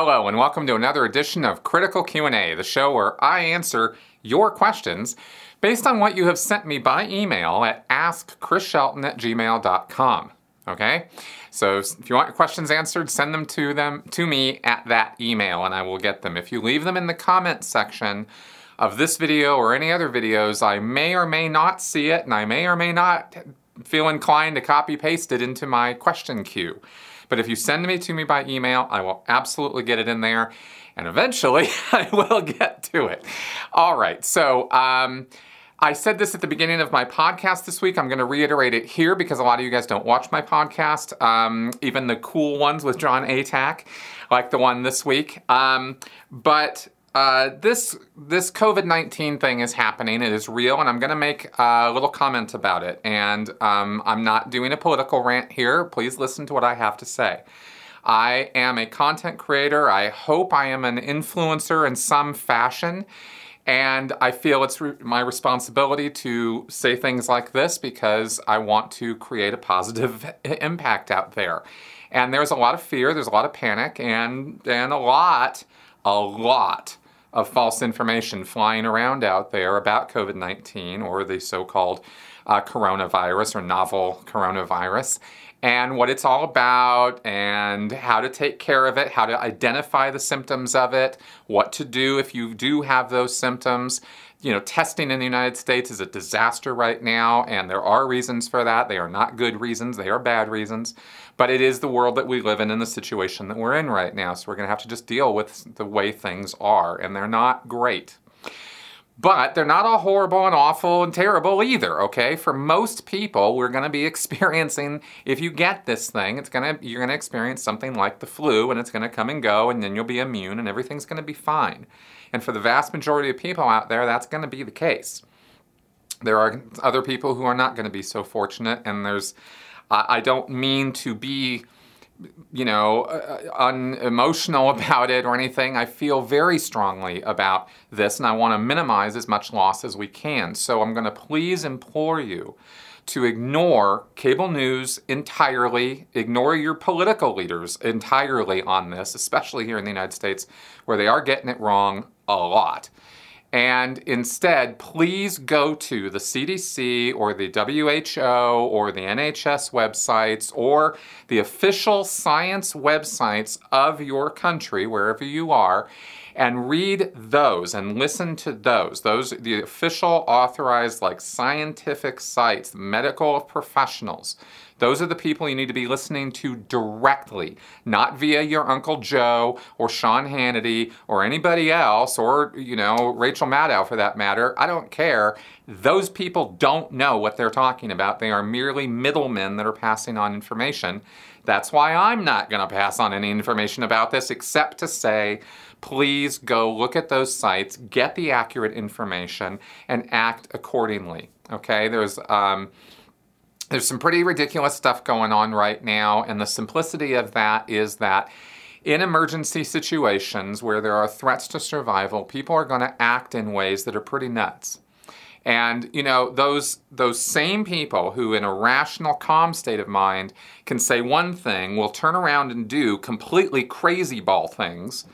Hello, and welcome to another edition of Critical Q&A, the show where I answer your questions based on what you have sent me by email at askchrisshelton@gmail.com. Okay? So if you want your questions answered, send them to me at that email, and I will get them. If you leave them in the comments section of this video or any other videos, I may or may not see it, and I may or may not feel inclined to copy-paste it into my question queue. But if you send it to me by email, I will absolutely get it in there, and eventually I will get to it. All right, so I said this at the beginning of my podcast this week. I'm going to reiterate it here because a lot of you guys don't watch my podcast, even the cool ones with John A. Tack, like the one this week. This COVID-19 thing is happening. It is real, and I'm going to make a little comment about it. And I'm not doing a political rant here. Please listen to what I have to say. I am a content creator. I hope I am an influencer in some fashion. And I feel it's my responsibility to say things like this because I want to create a positive impact out there. And there's a lot of fear. There's a lot of panic. And a lot of false information flying around out there about COVID-19 or the so-called coronavirus or novel coronavirus and what it's all about and how to take care of it, how to identify the symptoms of it, what to do if you do have those symptoms. You know, testing in the United States is a disaster right now, and there are reasons for that. They are not good reasons. They are bad reasons. But it is the world that we live in and the situation that we're in right now. So we're going to have to just deal with the way things are, and they're not great. But they're not all horrible and awful and terrible either, okay? For most people, we're going to be experiencing, if you get this thing, you're going to experience something like the flu, and it's going to come and go, and then you'll be immune, and everything's going to be fine. And for the vast majority of people out there, that's going to be the case. There are other people who are not going to be so fortunate, and there's, I don't mean to be, you know, unemotional about it or anything. I feel very strongly about this, and I want to minimize as much loss as we can. So I'm going to please implore you to ignore cable news entirely, ignore your political leaders entirely on this, especially here in the United States, where they are getting it wrong a lot. And instead, please go to the CDC or the WHO or the NHS websites or the official science websites of your country, wherever you are, and read those and listen to those. Those, the official authorized, like, scientific sites, medical professionals. Those are the people you need to be listening to directly, not via your Uncle Joe or Sean Hannity or anybody else or, you know, Rachel Maddow for that matter. I don't care. Those people don't know what they're talking about. They are merely middlemen that are passing on information. That's why I'm not going to pass on any information about this except to say, please go look at those sites, get the accurate information, and act accordingly. Okay? There's some pretty ridiculous stuff going on right now, and the simplicity of that is that in emergency situations where there are threats to survival, people are going to act in ways that are pretty nuts. And, you know, those same people who in a rational, calm state of mind can say one thing will turn around and do completely crazy ball things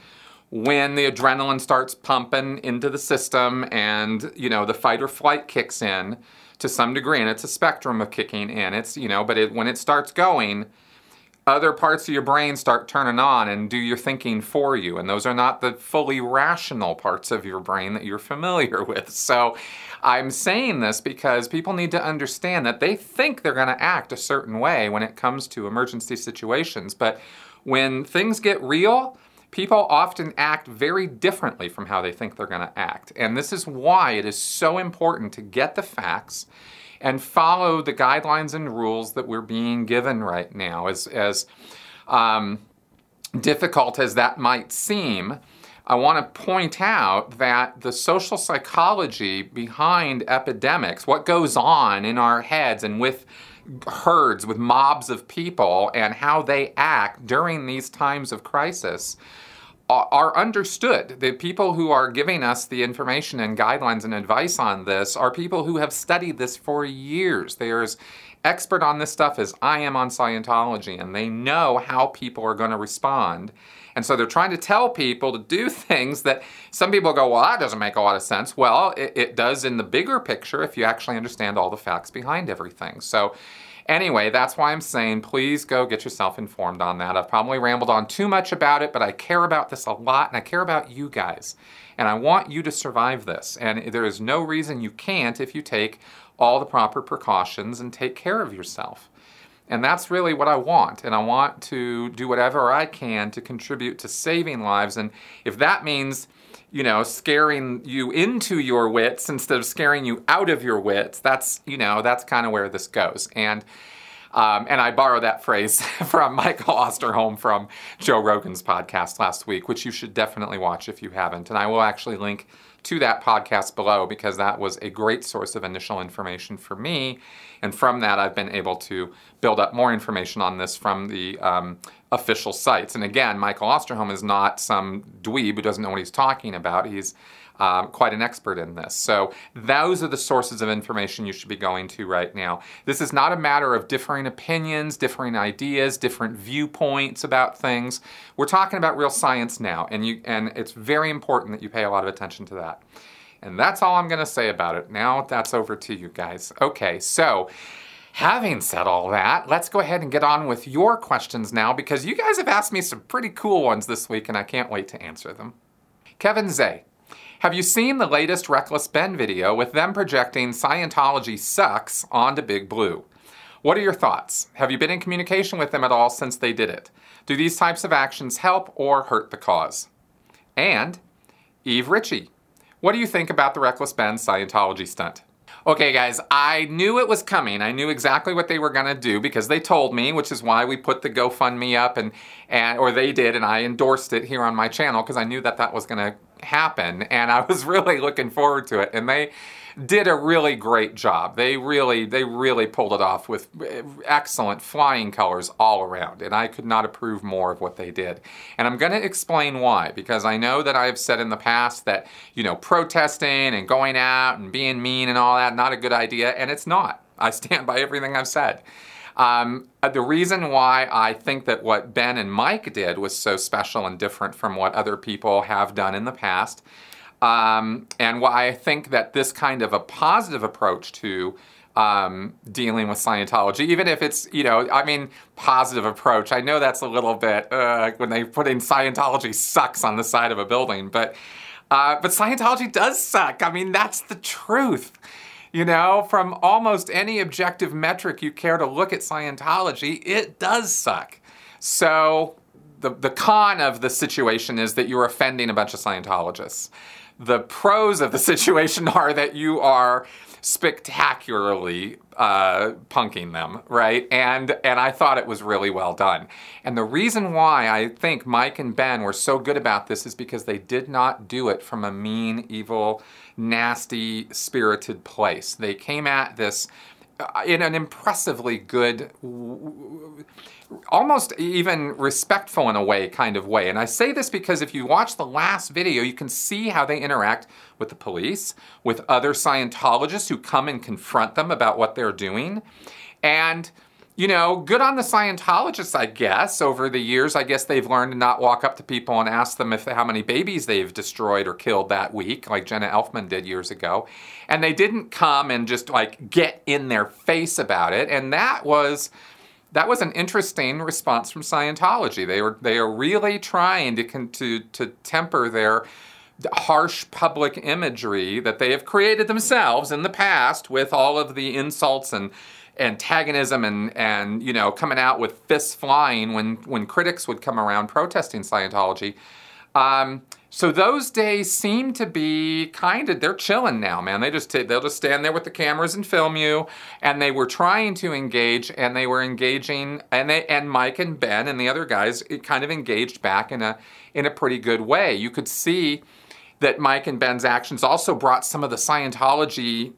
when the adrenaline starts pumping into the system and, you know, the fight or flight kicks in to some degree, and it's a spectrum of kicking in. It's, you know, but when it starts going, other parts of your brain start turning on and do your thinking for you, and those are not the fully rational parts of your brain that you're familiar with. So I'm saying this because people need to understand that they think they're going to act a certain way when it comes to emergency situations, but when things get real, people often act very differently from how they think they're going to act. And this is why it is so important to get the facts and follow the guidelines and rules that we're being given right now. As difficult as that might seem, I want to point out that the social psychology behind epidemics, what goes on in our heads and with herds, with mobs of people, and how they act during these times of crisis are understood. The people who are giving us the information and guidelines and advice on this are people who have studied this for years. There's expert on this stuff as I am on Scientology, and they know how people are going to respond. And so they're trying to tell people to do things that some people go, well, that doesn't make a lot of sense. Well, it does in the bigger picture if you actually understand all the facts behind everything. So anyway, that's why I'm saying please go get yourself informed on that. I've probably rambled on too much about it, but I care about this a lot, and I care about you guys. And I want you to survive this. And there is no reason you can't if you take all the proper precautions and take care of yourself. And that's really what I want, and I want to do whatever I can to contribute to saving lives. And if that means, you know, scaring you into your wits instead of scaring you out of your wits, that's, you know, that's kind of where this goes. And I borrow that phrase from Michael Osterholm from Joe Rogan's podcast last week, which you should definitely watch if you haven't. And I will actually link to that podcast below because that was a great source of initial information for me. And from that, I've been able to build up more information on this from the official sites. And again, Michael Osterholm is not some dweeb who doesn't know what he's talking about. He's quite an expert in this. So those are the sources of information you should be going to right now. This is not a matter of differing opinions, differing ideas, different viewpoints about things. We're talking about real science now, and it's very important that you pay a lot of attention to that. And that's all I'm going to say about it. Now that's over to you guys. Okay, so having said all that, let's go ahead and get on with your questions now, because you guys have asked me some pretty cool ones this week, and I can't wait to answer them. Kevin Zay. Have you seen the latest Reckless Ben video with them projecting Scientology sucks onto Big Blue? What are your thoughts? Have you been in communication with them at all since they did it? Do these types of actions help or hurt the cause? And Eve Ritchie, what do you think about the Reckless Ben Scientology stunt? Okay guys, I knew it was coming. I knew exactly what they were going to do because they told me, which is why we put the GoFundMe up, or they did, and I endorsed it here on my channel because I knew that was going to happen, and I was really looking forward to it. And they did a really great job. They really pulled it off with excellent flying colors all around, and I could not approve more of what they did. And I'm going to explain why, because I know that I've said in the past that, you know, protesting and going out and being mean and all that, not a good idea, and it's not. I stand by everything I've said. The reason why I think that what Ben and Mike did was so special and different from what other people have done in the past, and why I think that this kind of a positive approach to dealing with Scientology, even if it's, you know, I mean, positive approach, I know that's a little bit, when they put in Scientology sucks on the side of a building, but Scientology does suck. I mean, that's the truth. You know, from almost any objective metric you care to look at Scientology, it does suck. So the con of the situation is that you're offending a bunch of Scientologists. The pros of the situation are that you are spectacularly punking them, right? And I thought it was really well done. And the reason why I think Mike and Ben were so good about this is because they did not do it from a mean, evil, nasty, spirited place. They came at this in an impressively good, almost even respectful in a way, kind of way. And I say this because if you watch the last video, you can see how they interact with the police, with other Scientologists who come and confront them about what they're doing. And, you know, good on the Scientologists, I guess. Over the years, I guess they've learned to not walk up to people and ask them how many babies they've destroyed or killed that week, like Jenna Elfman did years ago. And they didn't come and just, like, get in their face about it. And that was an interesting response from Scientology. They are really trying to temper their harsh public imagery that they have created themselves in the past with all of the insults and antagonism and you know, coming out with fists flying when critics would come around protesting Scientology. So those days seem to be kind of, they're chilling now, man. They'll just stand there with the cameras and film you. And they were trying to engage, and they were engaging, and Mike and Ben and the other guys kind of engaged back in a pretty good way. You could see that Mike and Ben's actions also brought some of the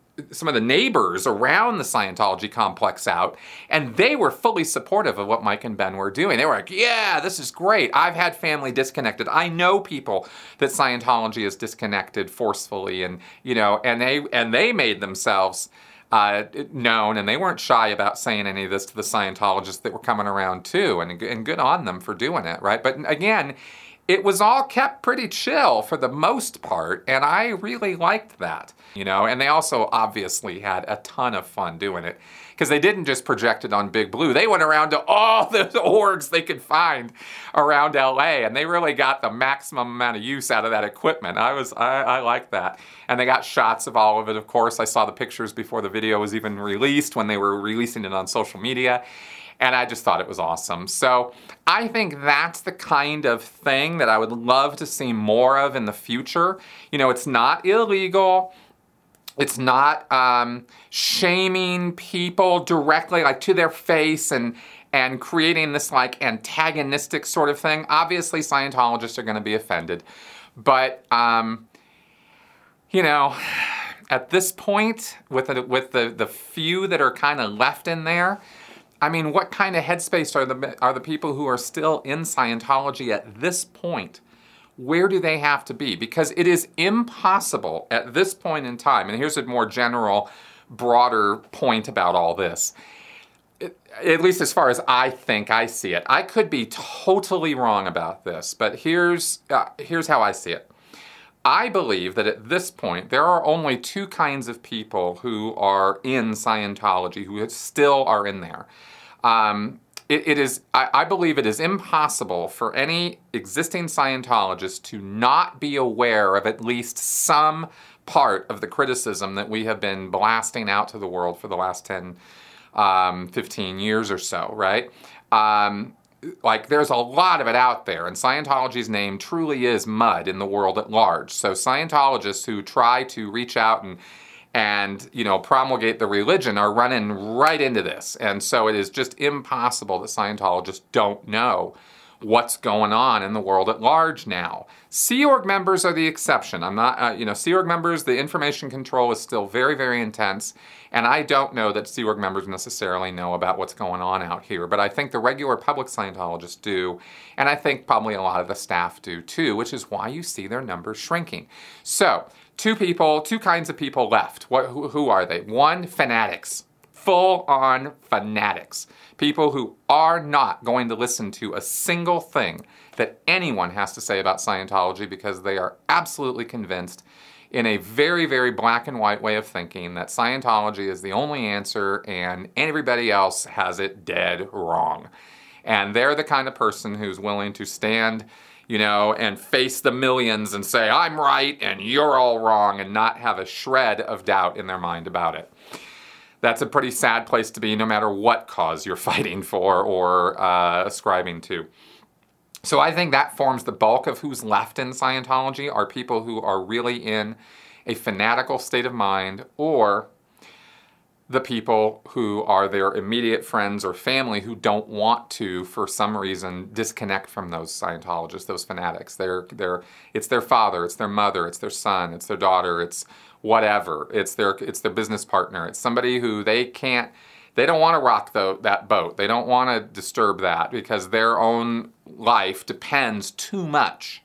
neighbors around the Scientology complex out, and they were fully supportive of what Mike and Ben were doing. They were like, yeah, this is great. I've had family disconnected. I know people that Scientology is disconnected forcefully, and you know, and they made themselves known, and they weren't shy about saying any of this to the Scientologists that were coming around too, and good on them for doing it, right? But again, it was all kept pretty chill for the most part, and I really liked that, you know? And they also obviously had a ton of fun doing it, because they didn't just project it on Big Blue. They went around to all the orgs they could find around LA, and they really got the maximum amount of use out of that equipment. I liked that. And they got shots of all of it, of course. I saw the pictures before the video was even released, when they were releasing it on social media. And I just thought it was awesome. So I think that's the kind of thing that I would love to see more of in the future. You know, it's not illegal. It's not shaming people directly, like to their face, and creating this like antagonistic sort of thing. Obviously, Scientologists are going to be offended. But, you know, at this point, with the few that are kind of left in there, I mean, what kind of headspace are the people who are still in Scientology at this point? Where do they have to be? Because it is impossible at this point in time, and here's a more general, broader point about all this, at least as far as I think I see it. I could be totally wrong about this, but here's how I see it. I believe that at this point, there are only two kinds of people who are in Scientology, who still are in there. I believe it is impossible for any existing Scientologist to not be aware of at least some part of the criticism that we have been blasting out to the world for the last 10, 15 years or so, right? Like, there's a lot of it out there, and Scientology's name truly is mud in the world at large. So Scientologists who try to reach out and you know, promulgate the religion are running right into this. And so it is just impossible that Scientologists don't know what's going on in the world at large now. Sea Org members are the exception. I'm not, Sea Org members, the information control is still very, very intense, and I don't know that Sea Org members necessarily know about what's going on out here, but I think the regular public Scientologists do, and I think probably a lot of the staff do too, which is why you see their numbers shrinking. So, two kinds of people left. Who are they? One, fanatics. Full-on fanatics. People who are not going to listen to a single thing that anyone has to say about Scientology, because they are absolutely convinced in a very, very black and white way of thinking that Scientology is the only answer and everybody else has it dead wrong. And they're the kind of person who's willing to stand, you know, and face the millions and say, I'm right and you're all wrong, and not have a shred of doubt in their mind about it. That's a pretty sad place to be, no matter what cause you're fighting for or ascribing to. So I think that forms the bulk of who's left in Scientology, are people who are really in a fanatical state of mind, or the people who are their immediate friends or family who don't want to, for some reason, disconnect from those Scientologists, those fanatics. It's their father, it's their mother, it's their son, it's their daughter, it's whatever. It's their business partner. It's somebody who they don't want to rock that boat. They don't want to disturb that, because their own life depends too much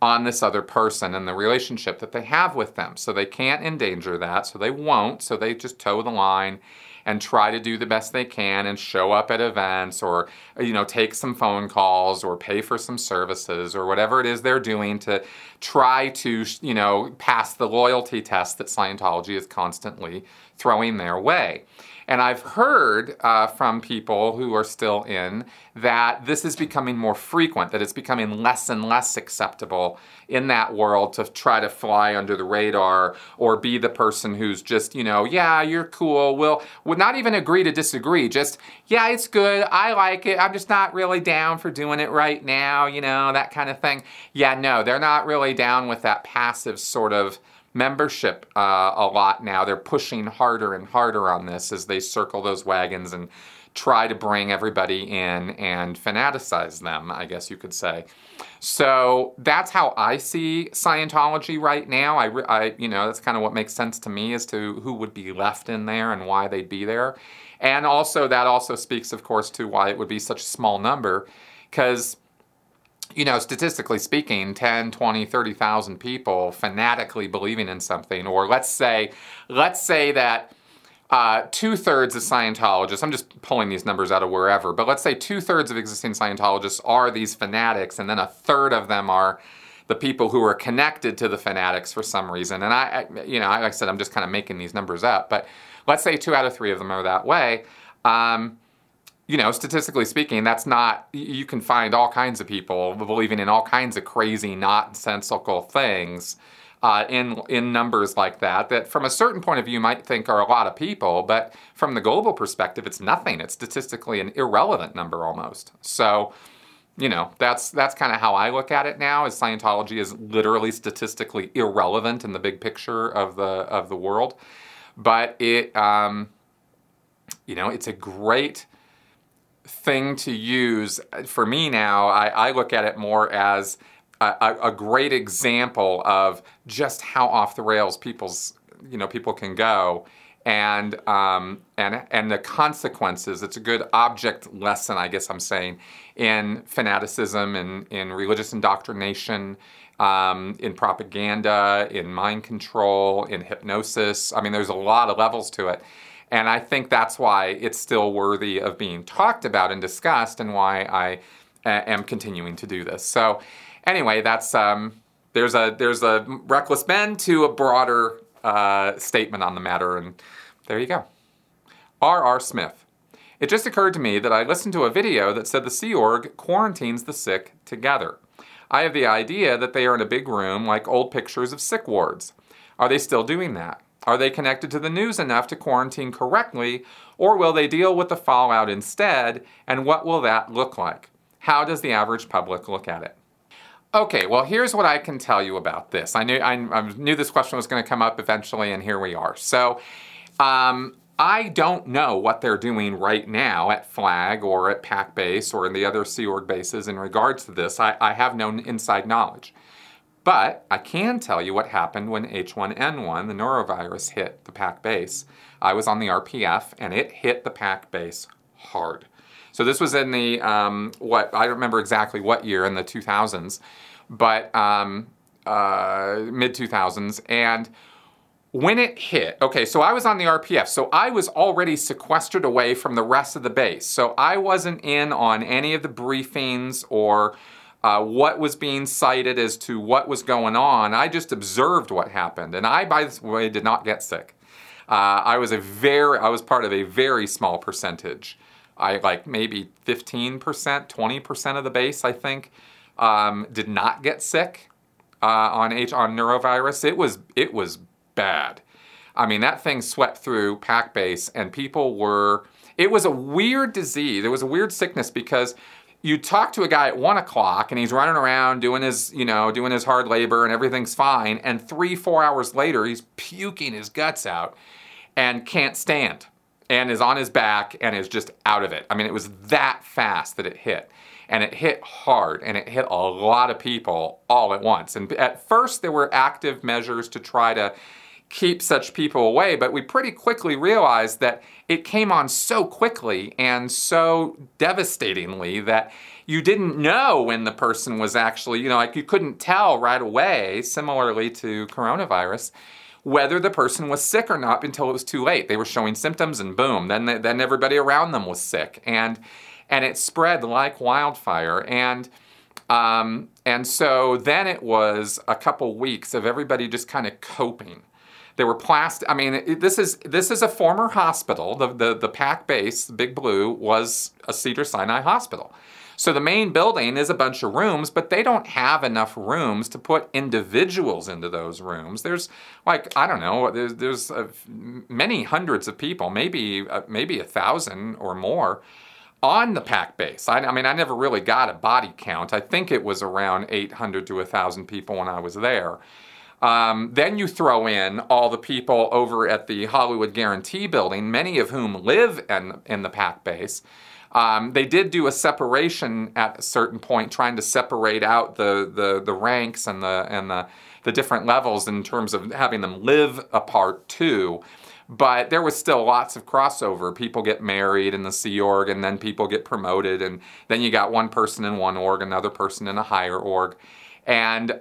on this other person and the relationship that they have with them. So they can't endanger that, so they won't. So they just toe the line and try to do the best they can and show up at events, or, you know, take some phone calls or pay for some services or whatever it is they're doing to try to, you know, pass the loyalty test that Scientology is constantly throwing their way. And I've heard from people who are still in that this is becoming more frequent, that it's becoming less and less acceptable in that world to try to fly under the radar or be the person who's just, you know, yeah, you're cool, would not even agree to disagree, just, yeah, it's good, I like it, I'm just not really down for doing it right now, you know, that kind of thing. Yeah, no, they're not really down with that passive sort of membership a lot now. They're pushing harder and harder on this as they circle those wagons and try to bring everybody in and fanaticize them, I guess you could say. So that's how I see Scientology right now. I you know, that's kind of what makes sense to me as to who would be left in there and why they'd be there. And also, that also speaks, of course, to why it would be such a small number, because, you know, statistically speaking, 10, 20, 30,000 people fanatically believing in something, or let's say that Two-thirds of Scientologists, I'm just pulling these numbers out of wherever, but let's say two-thirds of existing Scientologists are these fanatics, and then a third of them are the people who are connected to the fanatics for some reason. And like I said, I'm just kind of making these numbers up, but let's say 2 out of 3 of them are that way. Statistically speaking, that's not, you can find all kinds of people believing in all kinds of crazy, nonsensical things in numbers like that from a certain point of view you might think are a lot of people, but from the global perspective, it's nothing. It's statistically an irrelevant number almost. So, that's kind of how I look at it now, is Scientology is literally statistically irrelevant in the big picture of the world. But it, it's a great thing to use. For me now, I look at it more as a great example of just how off the rails people can go, and the consequences. It's a good object lesson, I guess I'm saying, in fanaticism, in religious indoctrination, in propaganda, in mind control, in hypnosis. I mean, there's a lot of levels to it. And I think that's why it's still worthy of being talked about and discussed, and why I am continuing to do this. So anyway, that's there's a Reckless Ben to a broader statement on the matter, and there you go. R.R. Smith. It just occurred to me that I listened to a video that said the Sea Org quarantines the sick together. I have the idea that they are in a big room like old pictures of sick wards. Are they still doing that? Are they connected to the news enough to quarantine correctly, or will they deal with the fallout instead, and what will that look like? How does the average public look at it? Okay, well, here's what I can tell you about this. I knew this question was going to come up eventually, and here we are. So, I don't know what they're doing right now at Flag or at PAC Base or in the other Sea Org bases in regards to this. I have no inside knowledge. But I can tell you what happened when H1N1, the norovirus, hit the PAC Base. I was on the RPF, and it hit the PAC Base hard. So this was in the, I don't remember exactly what year, in the 2000s, but mid-2000s. And when it hit, okay, so I was on the RPF, so I was already sequestered away from the rest of the base. So I wasn't in on any of the briefings or what was being cited as to what was going on. I just observed what happened. And I, by the way, did not get sick. I was part of a very small percentage. Maybe 15%, 20% of the base, I think, did not get sick on norovirus. It was bad. I mean, that thing swept through PAC Base, and it was a weird disease. It was a weird sickness, because you talk to a guy at 1 o'clock, and he's running around doing his hard labor, and everything's fine. And 3-4 hours later, he's puking his guts out and can't stand, and is on his back and is just out of it. I mean, it was that fast that it hit. And it hit hard, and it hit a lot of people all at once. And at first, there were active measures to try to keep such people away, but we pretty quickly realized that it came on so quickly and so devastatingly that you didn't know when the person was actually, you couldn't tell right away, similarly to coronavirus, whether the person was sick or not until it was too late. They were showing symptoms, and boom, then everybody around them was sick, and it spread like wildfire. And so then it was a couple weeks of everybody just kind of coping. There were plastic. I mean, this is a former hospital. The PAC Base, Big Blue, was a Cedars-Sinai hospital. So the main building is a bunch of rooms, but they don't have enough rooms to put individuals into those rooms. There's there's many hundreds of people, maybe 1,000 or more on the PAC Base. I never really got a body count. I think it was around 800 to 1,000 people when I was there. Then you throw in all the people over at the Hollywood Guarantee Building, many of whom live in the PAC Base. They did do a separation at a certain point, trying to separate out the ranks and the different levels in terms of having them live apart too. But there was still lots of crossover. People get married in the Sea Org, and then people get promoted, and then you got one person in one org, another person in a higher org. And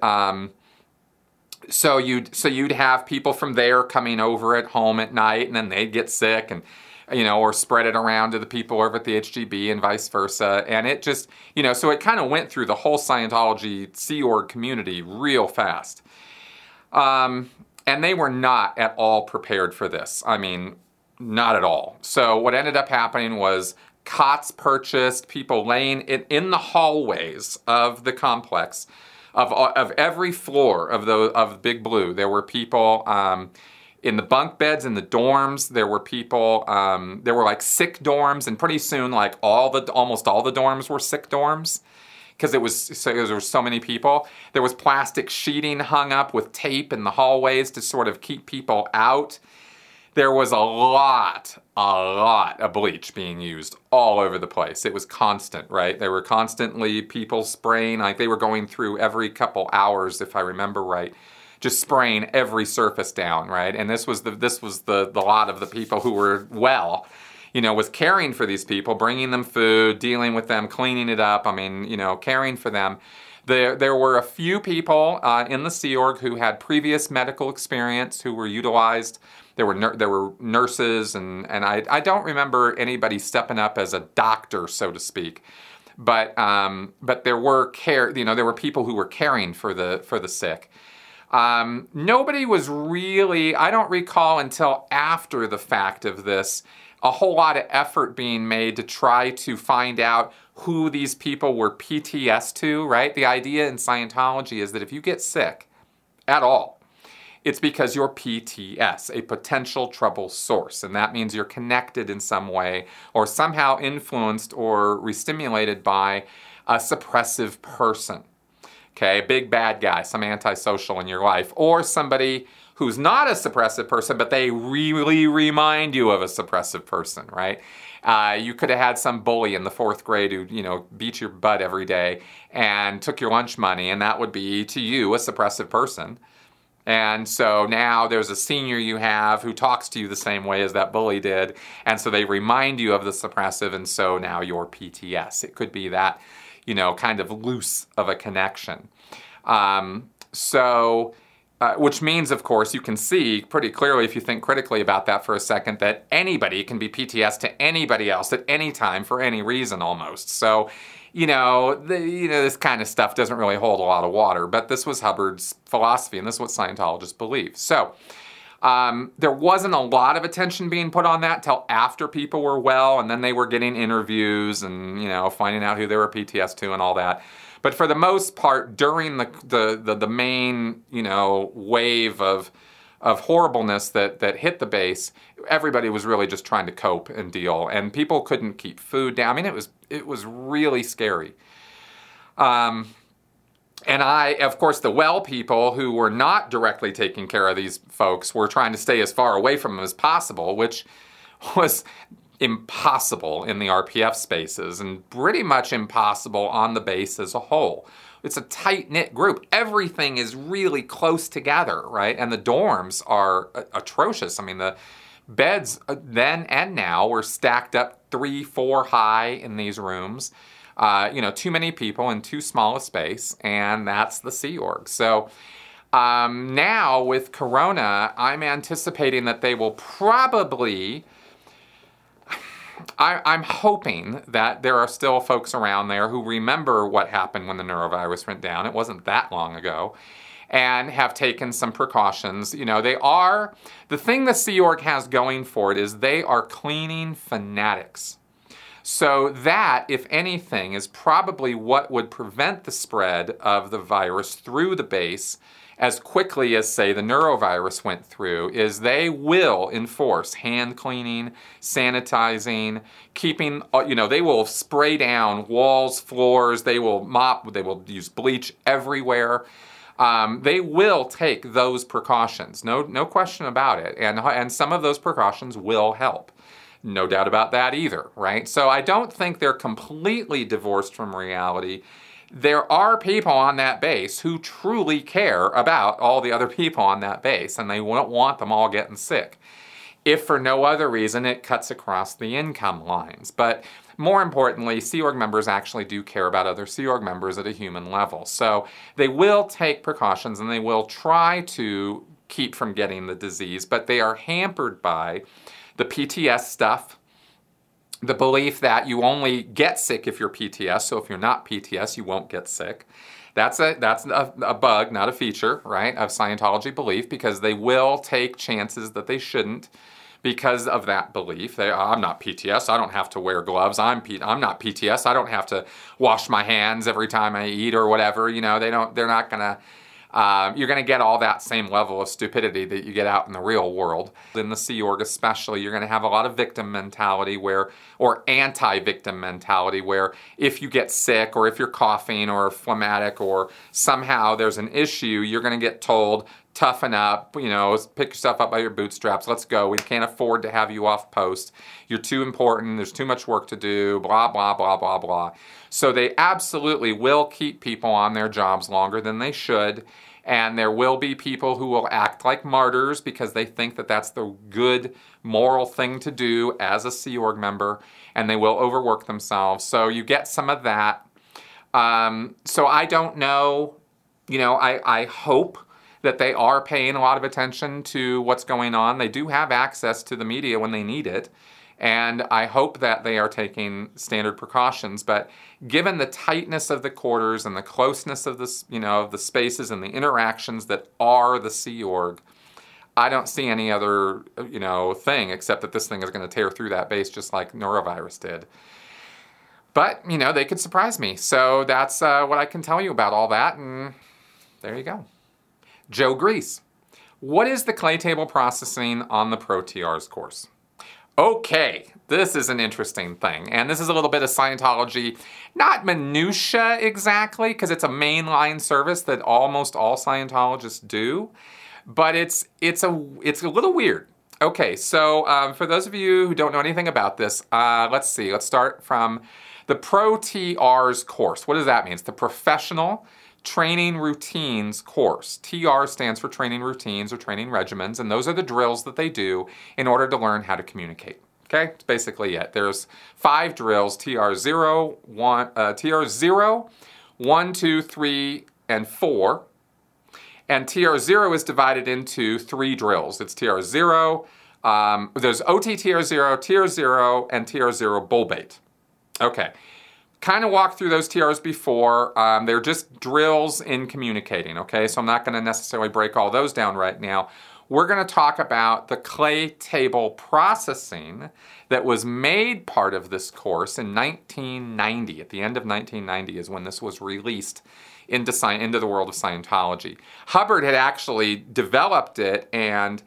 So you'd have people from there coming over at home at night, and then they'd get sick, and or spread it around to the people over at the HGB and vice versa. And it just, so it kind of went through the whole Scientology Sea Org community real fast. And they were not at all prepared for this. I mean, not at all. So what ended up happening was cots purchased, people laying in the hallways of the complex, of every floor of Big Blue. There were people in the bunk beds, in the dorms. There were people, there were like sick dorms, and pretty soon like almost all the dorms were sick dorms, because there were so many people. There was plastic sheeting hung up with tape in the hallways to sort of keep people out. There was a lot of bleach being used all over the place. It was constant, right? There were constantly people spraying, like they were going through every couple hours, if I remember right, just spraying every surface down, right? And this was the lot of the people who were was caring for these people, bringing them food, dealing with them, cleaning it up. I mean, caring for them. There were a few people in the Sea Org who had previous medical experience who were utilized. There were nurses, and I don't remember anybody stepping up as a doctor, so to speak, but there were people who were caring for the sick. Nobody was really, I don't recall until after the fact of this, a whole lot of effort being made to try to find out who these people were PTS to, right? The idea in Scientology is that if you get sick at all, it's because you're PTS, a potential trouble source, and that means you're connected in some way or somehow influenced or restimulated by a suppressive person, okay, a big bad guy, some antisocial in your life, or somebody who's not a suppressive person, but they really remind you of a suppressive person, right? You could have had some bully in the fourth grade who, beat your butt every day and took your lunch money, and that would be, to you, a suppressive person. And so now there's a senior you have who talks to you the same way as that bully did, and so they remind you of the suppressive, and so now you're PTS. It could be that, kind of loose of a connection. Which means, of course, you can see pretty clearly if you think critically about that for a second that anybody can be PTS to anybody else at any time for any reason almost. So, this kind of stuff doesn't really hold a lot of water, but this was Hubbard's philosophy, and this is what Scientologists believe. So there wasn't a lot of attention being put on that till after people were well, and then they were getting interviews and, finding out who they were PTS to and all that. But for the most part, during the main, wave of horribleness that hit the base, everybody was really just trying to cope and deal, and people couldn't keep food down. I mean, it was really scary. And of course, the well people who were not directly taking care of these folks were trying to stay as far away from them as possible, which was impossible in the RPF spaces and pretty much impossible on the base as a whole. It's a tight-knit group. Everything is really close together, right? And the dorms are atrocious. I mean, the beds then and now were stacked up 3-4 high in these rooms. Too many people in too small a space, and that's the Sea Org. So now with Corona, I'm anticipating that they will probably... I'm hoping that there are still folks around there who remember what happened when the norovirus went down. It wasn't that long ago, and have taken some precautions. The thing the Sea Org has going for it is they are cleaning fanatics. So that, if anything, is probably what would prevent the spread of the virus through the base as quickly as, say, the norovirus went through, is they will enforce hand cleaning, sanitizing, keeping, they will spray down walls, floors, they will mop, they will use bleach everywhere. They will take those precautions, no question about it. And some of those precautions will help. No doubt about that either, right? So I don't think they're completely divorced from reality. There are people on that base who truly care about all the other people on that base, and they don't want them all getting sick. If for no other reason, it cuts across the income lines. But More importantly, Sea Org members actually do care about other Sea Org members at a human level. So they will take precautions and they will try to keep from getting the disease, but they are hampered by the PTS stuff, the belief that you only get sick if you're PTS, so if you're not PTS, you won't get sick. That's a bug, not a feature, right, of Scientology belief, because they will take chances that they shouldn't because of that belief. I'm not PTS, I don't have to wear gloves. I'm not PTS, I don't have to wash my hands every time I eat or whatever. You know, they're not gonna. You're going to get all that same level of stupidity that you get out in the real world. In the Sea Org especially, you're going to have a lot of victim mentality or anti-victim mentality where if you get sick or if you're coughing or phlegmatic or somehow there's an issue, you're going to get told, toughen up, you know, pick yourself up by your bootstraps, let's go, we can't afford to have you off post, you're too important, there's too much work to do, blah, blah, blah, blah, blah. So they absolutely will keep people on their jobs longer than they should, and there will be people who will act like martyrs because they think that that's the good moral thing to do as a Sea Org member, and they will overwork themselves. So you get some of that. So I don't know, you know, I hope that they are paying a lot of attention to what's going on. They do have access to the media when they need it, and I hope that they are taking standard precautions. But given the tightness of the quarters and the closeness of the, you know, of the spaces and the interactions that are the Sea Org, I don't see any other, you know, thing except that this thing is going to tear through that base just like norovirus did. But you know, they could surprise me. So that's what I can tell you about all that. And there you go. Joe Grease, what is the clay table processing on the Pro-TRs course? Okay, this is an interesting thing, and this is a little bit of Scientology, not minutia exactly, because it's a mainline service that almost all Scientologists do, but it's a little weird. Okay, so for those of you who don't know anything about this, let's see, let's start from the Pro-TRs course. What does that mean? It's the Professional Training Routines course. TR stands for training routines or training regimens, and those are the drills that they do in order to learn how to communicate. Okay, that's basically it. There's 5 drills, TR 0, 1, 2, 3, and 4. And TR 0 is divided into 3 drills. It's TR 0, there's OT TR 0, and TR 0 bull bait. Okay. Kind of walked through those TRs before. They're just drills in communicating, okay? So I'm not going to necessarily break all those down right now. We're going to talk about the clay table processing that was made part of this course in 1990. At the end of 1990 is when this was released into the world of Scientology. Hubbard had actually developed it and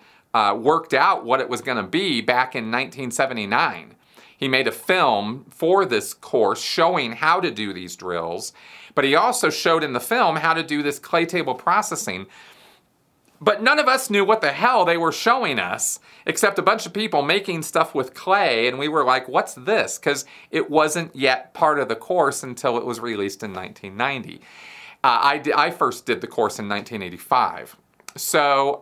worked out what it was going to be back in 1979. He made a film for this course showing how to do these drills, but he also showed in the film how to do this clay table processing. But none of us knew what the hell they were showing us, except a bunch of people making stuff with clay, and we were like, what's this? Because it wasn't yet part of the course until it was released in 1990. I first did the course in 1985. So,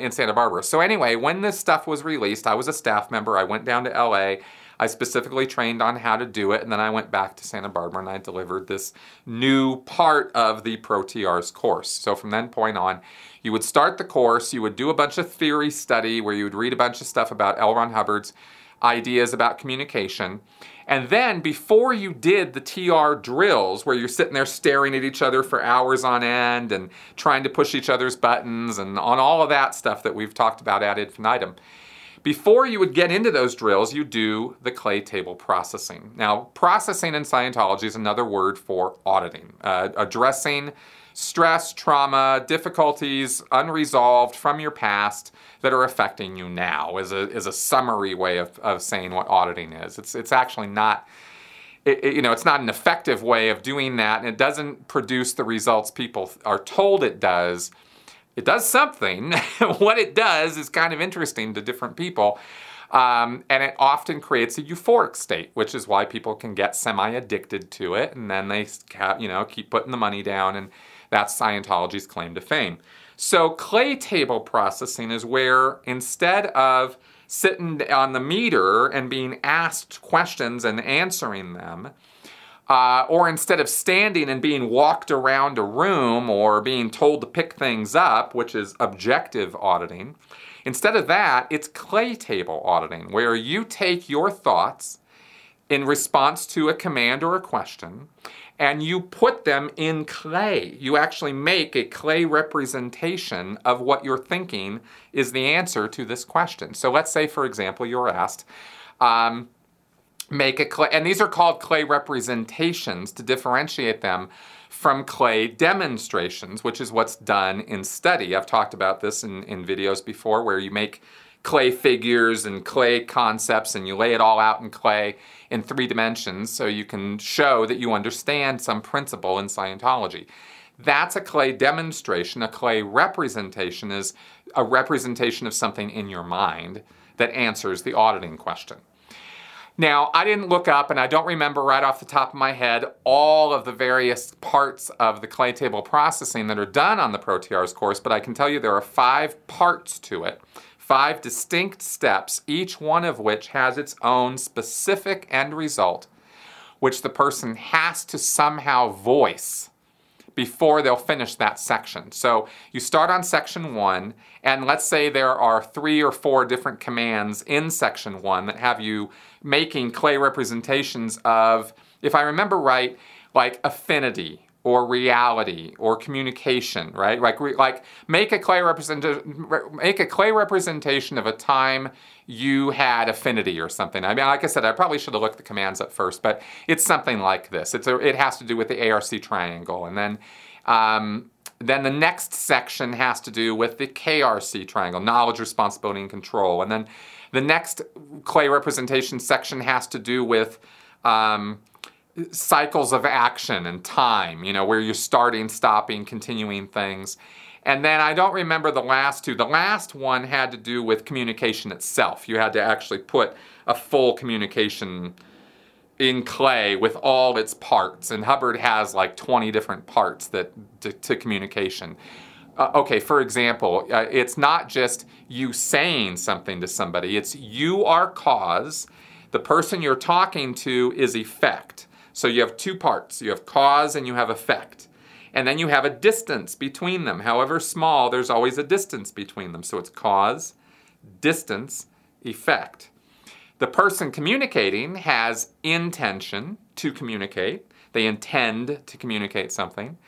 in Santa Barbara. So anyway, when this stuff was released, I was a staff member. I went down to LA. I specifically trained on how to do it, and then I went back to Santa Barbara and I delivered this new part of the Pro-TRs course. So from that point on, you would start the course, you would do a bunch of theory study where you would read a bunch of stuff about L. Ron Hubbard's ideas about communication. And then before you did the TR drills where you're sitting there staring at each other for hours on end and trying to push each other's buttons and on all of that stuff that we've talked about ad infinitum, before you would get into those drills, you do the clay table processing. Now, processing in Scientology is another word for auditing, addressing stress, trauma, difficulties unresolved from your past that are affecting you now is a summary way of saying what auditing is. It's actually not, you know, it's not an effective way of doing that, and it doesn't produce the results people are told it does. It does something. What it does is kind of interesting to different people, and it often creates a euphoric state, which is why people can get semi-addicted to it, and then they, you know, keep putting the money down, and that's Scientology's claim to fame. So clay table processing is where instead of sitting on the meter and being asked questions and answering them, or instead of standing and being walked around a room or being told to pick things up, which is objective auditing, instead of that, it's clay table auditing, where you take your thoughts in response to a command or a question, and you put them in clay. You actually make a clay representation of what you're thinking is the answer to this question. So let's say, for example, you're asked, make a clay, and these are called clay representations to differentiate them from clay demonstrations, which is what's done in study. I've talked about this in videos before, where you make clay figures and clay concepts, and you lay it all out in clay in 3 dimensions so you can show that you understand some principle in Scientology. That's a clay demonstration. A clay representation is a representation of something in your mind that answers the auditing question. Now, I didn't look up, and I don't remember right off the top of my head all of the various parts of the clay table processing that are done on the Pro-TRs course, but I can tell you there are 5 parts to it. 5 distinct steps, each one of which has its own specific end result, which the person has to somehow voice before they'll finish that section. So you start on section 1, and let's say there are 3 or 4 different commands in section 1 that have you making clay representations of, if I remember right, like affinity, or reality, or communication, right? Like make a clay representation of a time you had affinity or something. I mean, like I said, I probably should have looked the commands up first, but it's something like this. It has to do with the ARC triangle, and then the next section has to do with the KRC triangle, knowledge, responsibility, and control, and then the next clay representation section has to do with cycles of action and time, where you're starting, stopping, continuing things. And then I don't remember the last 2. The last one had to do with communication itself. You had to actually put a full communication in clay with all its parts. And Hubbard has like 20 different parts that to communication. For example, it's not just you saying something to somebody. It's you are cause. The person you're talking to is effect. So you have 2 parts. You have cause and you have effect. And then you have a distance between them. However small, there's always a distance between them. So it's cause, distance, effect. The person communicating has intention to communicate. They intend to communicate something.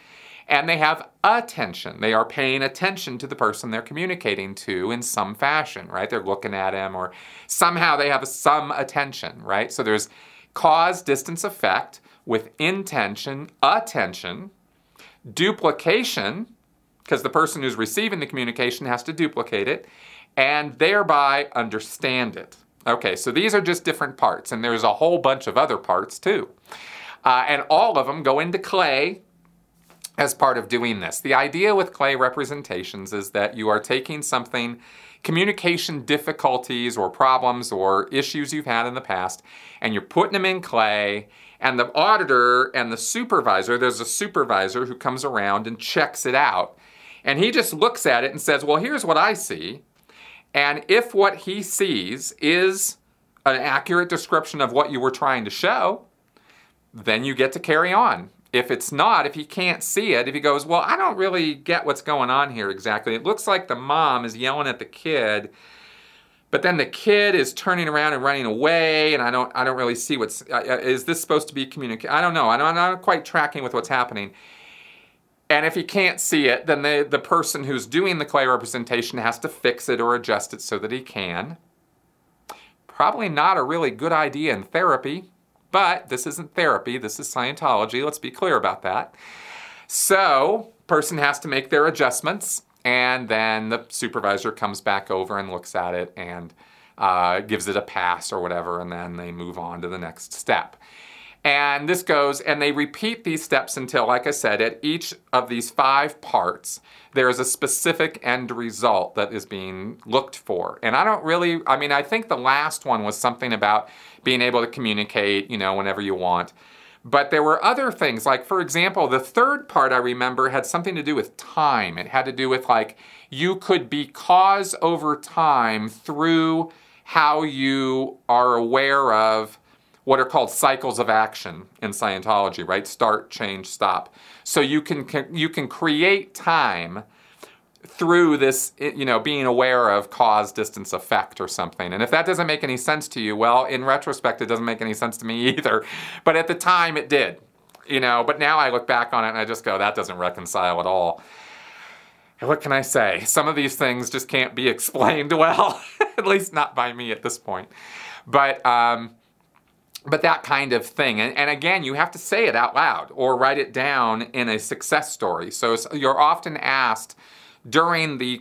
And they have attention. They are paying attention to the person they're communicating to in some fashion, right? They're looking at him, or somehow they have some attention, right? So there's cause, distance, effect, with intention, attention, duplication, because the person who's receiving the communication has to duplicate it, and thereby understand it. Okay, so these are just different parts, and there's a whole bunch of other parts too. And all of them go into clay as part of doing this. The idea with clay representations is that you are taking something, communication difficulties or problems or issues you've had in the past, and you're putting them in clay, and the auditor and the supervisor, there's a supervisor who comes around and checks it out, and he just looks at it and says, well, here's what I see, and if what he sees is an accurate description of what you were trying to show, then you get to carry on. If it's not, if he can't see it, if he goes, well, I don't really get what's going on here exactly. It looks like the mom is yelling at the kid, but then the kid is turning around and running away, and I don't really see what's, is this supposed to be communication? I don't know. I'm not quite tracking with what's happening. And if he can't see it, then the person who's doing the clay representation has to fix it or adjust it so that he can. Probably not a really good idea in therapy. But this isn't therapy, this is Scientology. Let's be clear about that. So, person has to make their adjustments, and then the supervisor comes back over and looks at it and gives it a pass or whatever, and then they move on to the next step. And this goes, and they repeat these steps until, like I said, at each of these 5 parts, there is a specific end result that is being looked for. And I think the last one was something about being able to communicate, whenever you want. But there were other things, like, for example, the third part I remember had something to do with time. It had to do with, like, you could be caused over time through how you are aware of what are called cycles of action in Scientology, right? Start, change, stop. So you can create time through this, you know, being aware of cause, distance, effect, or something. And if that doesn't make any sense to you, well, in retrospect, it doesn't make any sense to me either. But at the time, it did, you know. But now I look back on it and I just go, that doesn't reconcile at all. And what can I say? Some of these things just can't be explained well, at least not by me at this point. But that kind of thing. And again, you have to say it out loud or write it down in a success story. So you're often asked during the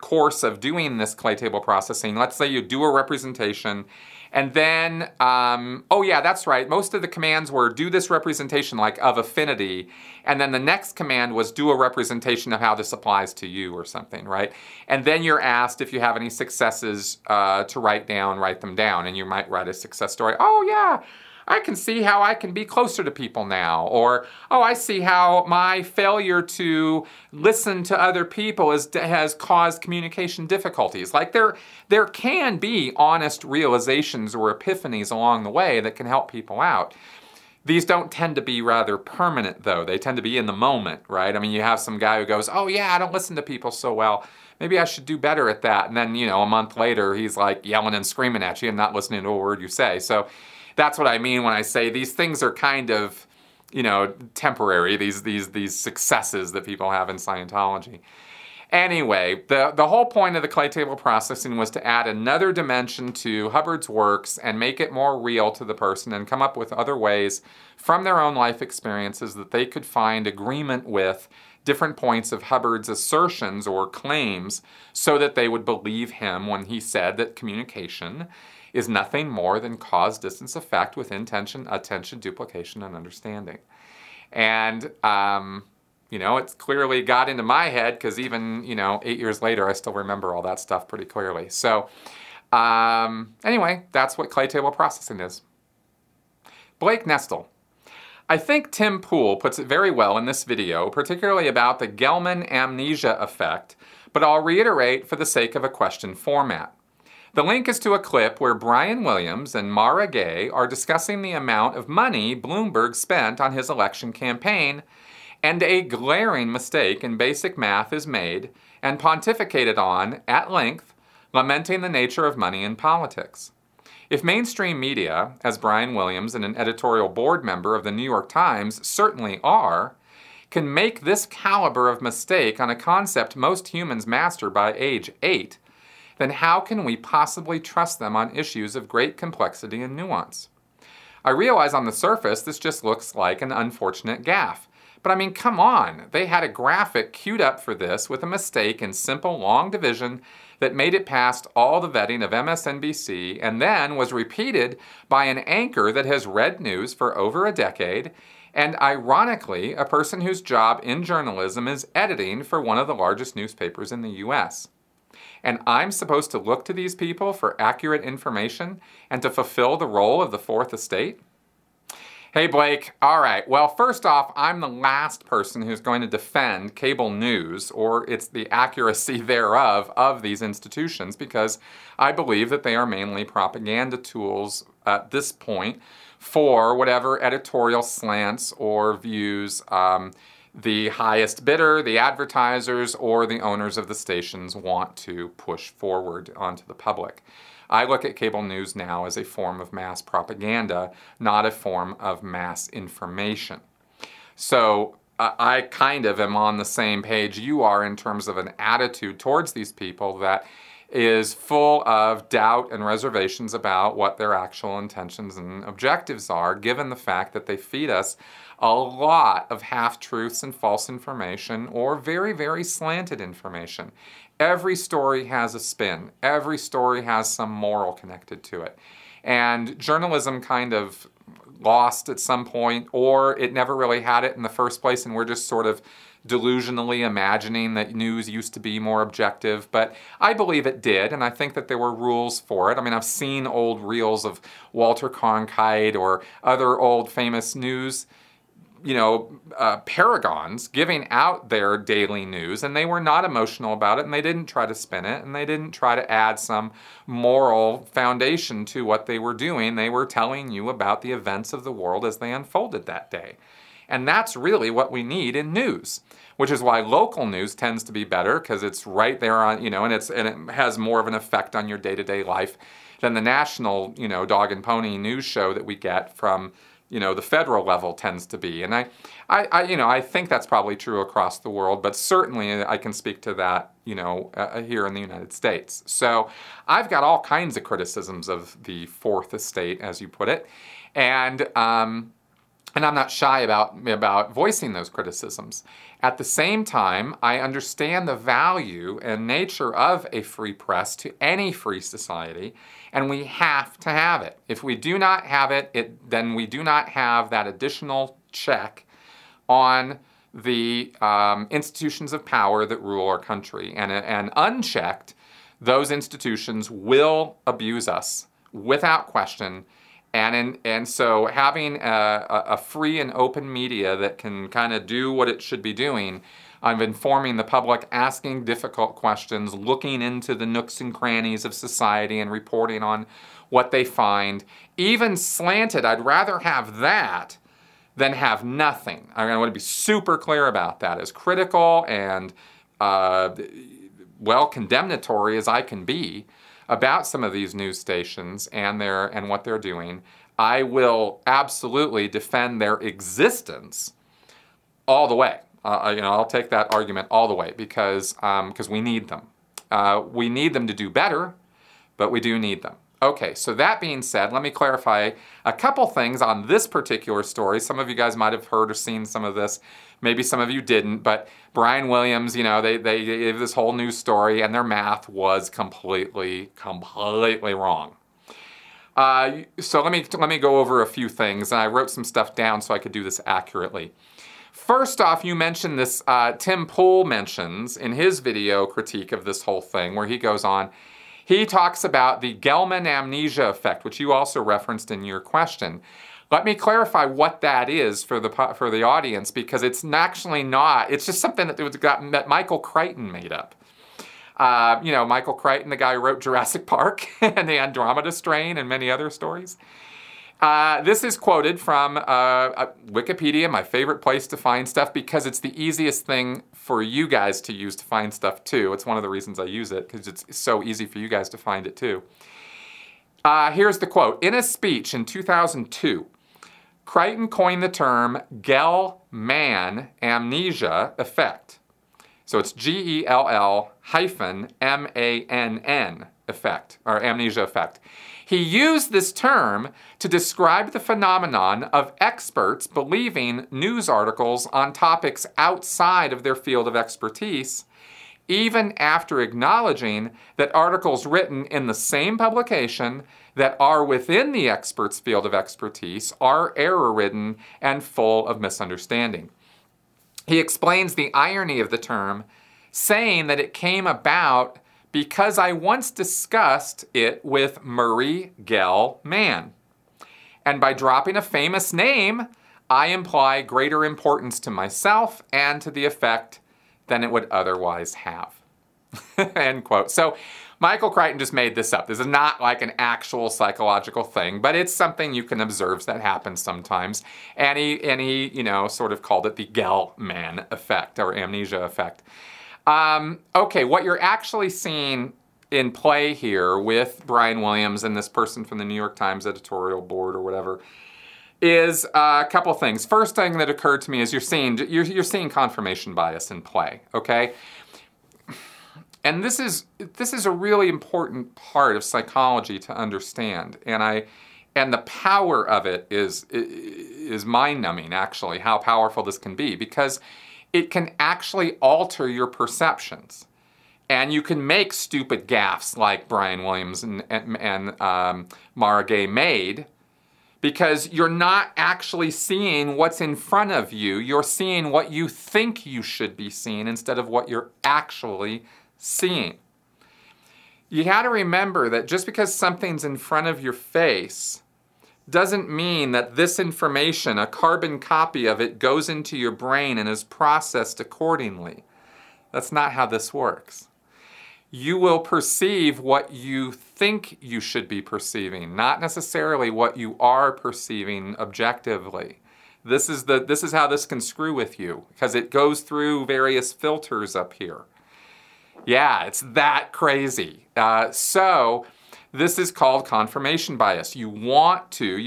course of doing this clay table processing, let's say you do a representation, and then, oh yeah, that's right, most of the commands were do this representation, like of affinity, and then the next command was do a representation of how this applies to you or something, right? And then you're asked if you have any successes to write them down, and you might write a success story. Oh yeah, I can see how I can be closer to people now, or, oh, I see how my failure to listen to other people has caused communication difficulties. Like there can be honest realizations or epiphanies along the way that can help people out. These don't tend to be rather permanent, though. They tend to be in the moment, right? I mean, you have some guy who goes, oh, yeah, I don't listen to people so well. Maybe I should do better at that. And then, you know, a month later, he's like yelling and screaming at you and not listening to a word you say. So that's what I mean when I say these things are kind of, you know, temporary, these successes that people have in Scientology. Anyway, the whole point of the clay table processing was to add another dimension to Hubbard's works and make it more real to the person and come up with other ways from their own life experiences that they could find agreement with different points of Hubbard's assertions or claims so that they would believe him when he said that communication is nothing more than cause, distance, effect with intention, attention, duplication, and understanding. And, you know, it's clearly got into my head because even, you know, 8 years later, I still remember all that stuff pretty clearly. So anyway, that's what clay table processing is. Blake Nestle. I think Tim Pool puts it very well in this video, particularly about the Gelman amnesia effect, but I'll reiterate for the sake of a question format. The link is to a clip where Brian Williams and Mara Gay are discussing the amount of money Bloomberg spent on his election campaign, and a glaring mistake in basic math is made and pontificated on at length, lamenting the nature of money in politics. If mainstream media, as Brian Williams and an editorial board member of the New York Times certainly are, can make this caliber of mistake on a concept most humans master by age 8, then how can we possibly trust them on issues of great complexity and nuance? I realize on the surface this just looks like an unfortunate gaffe, but I mean, come on, they had a graphic queued up for this with a mistake in simple long division that made it past all the vetting of MSNBC and then was repeated by an anchor that has read news for over a decade, and ironically, a person whose job in journalism is editing for one of the largest newspapers in the US. And I'm supposed to look to these people for accurate information and to fulfill the role of the fourth estate? Hey, Blake. All right. Well, first off, I'm the last person who's going to defend cable news or it's the accuracy thereof of these institutions because I believe that they are mainly propaganda tools at this point for whatever editorial slants or views the highest bidder, the advertisers, or the owners of the stations want to push forward onto the public. I look at cable news now as a form of mass propaganda, not a form of mass information. So I kind of am on the same page you are in terms of an attitude towards these people that is full of doubt and reservations about what their actual intentions and objectives are, given the fact that they feed us a lot of half-truths and false information or very, very slanted information. Every story has a spin. Every story has some moral connected to it. And journalism kind of lost at some point, or it never really had it in the first place, and we're just sort of delusionally imagining that news used to be more objective, but I believe it did, and I think that there were rules for it. I mean, I've seen old reels of Walter Cronkite or other old famous news, you know, paragons giving out their daily news, and they were not emotional about it, and they didn't try to spin it, and they didn't try to add some moral foundation to what they were doing. They were telling you about the events of the world as they unfolded that day. And that's really what we need in news, which is why local news tends to be better, because it's right there on, you know, and it has more of an effect on your day-to-day life than the national, you know, dog and pony news show that we get from, you know, the federal level tends to be. And I think that's probably true across the world, but certainly I can speak to that, you know, here in the United States. So I've got all kinds of criticisms of the fourth estate, as you put it, and I'm not shy about voicing those criticisms. At the same time, I understand the value and nature of a free press to any free society, and we have to have it. If we do not have it, then we do not have that additional check on the institutions of power that rule our country. And unchecked, those institutions will abuse us without question. And so having a free and open media that can kind of do what it should be doing of informing the public, asking difficult questions, looking into the nooks and crannies of society and reporting on what they find, even slanted, I'd rather have that than have nothing. I want to be super clear about that. As critical and, condemnatory as I can be about some of these news stations and what they're doing, I will absolutely defend their existence all the way. I'll take that argument all the way because we need them. We need them to do better, but we do need them. Okay, so that being said, let me clarify a couple things on this particular story. Some of you guys might have heard or seen some of this. Maybe some of you didn't, but Brian Williams, you know, they gave this whole news story and their math was completely wrong. So let me go over a few things, and I wrote some stuff down so I could do this accurately. First off, you mentioned this, Tim Pool mentions in his video critique of this whole thing where he goes on, he talks about the Gelman amnesia effect, which you also referenced in your question. Let me clarify what that is for the audience, because it's actually not. It's just something that Michael Crichton made up. Michael Crichton, the guy who wrote Jurassic Park and the Andromeda Strain and many other stories. This is quoted from Wikipedia, my favorite place to find stuff, because it's the easiest thing for you guys to use to find stuff, too. It's one of the reasons I use it, because it's so easy for you guys to find it, too. Here's the quote. In a speech in 2002, Crichton coined the term Gelman amnesia effect. So it's Gell-MANN effect, or amnesia effect. He used this term to describe the phenomenon of experts believing news articles on topics outside of their field of expertise, even after acknowledging that articles written in the same publication that are within the expert's field of expertise are error-ridden and full of misunderstanding. He explains the irony of the term, saying that it came about because I once discussed it with Murray Gell-Mann. And by dropping a famous name, I imply greater importance to myself and to the effect than it would otherwise have. End quote. So Michael Crichton just made this up. This is not like an actual psychological thing, but it's something you can observe that happens sometimes. And he you know, sort of called it the Gell-Mann effect or amnesia effect. What you're actually seeing in play here with Brian Williams and this person from the New York Times editorial board or whatever is a couple things. First thing that occurred to me is you're seeing confirmation bias in play, okay? And this is a really important part of psychology to understand, and the power of it is mind-numbing, actually, how powerful this can be, because it can actually alter your perceptions. And you can make stupid gaffes like Brian Williams and Mara Gay made because you're not actually seeing what's in front of you. You're seeing what you think you should be seeing instead of what you're actually seeing. You got to remember that just because something's in front of your face doesn't mean that this information, a carbon copy of it, goes into your brain and is processed accordingly. That's not how this works. You will perceive what you think you should be perceiving, not necessarily what you are perceiving objectively. This is how this can screw with you, because it goes through various filters up here. Yeah, it's that crazy. So this is called confirmation bias. You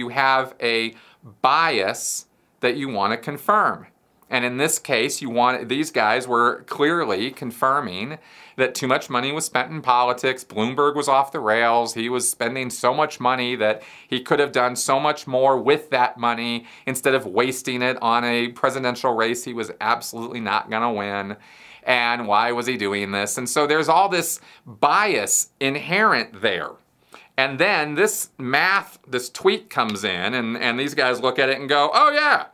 have a bias that you want to confirm. And in this case, these guys were clearly confirming that too much money was spent in politics. Bloomberg was off the rails. He was spending so much money that he could have done so much more with that money instead of wasting it on a presidential race he was absolutely not going to win. And why was he doing this? And so there's all this bias inherent there. And then this this tweet comes in, and these guys look at it and go, oh yeah.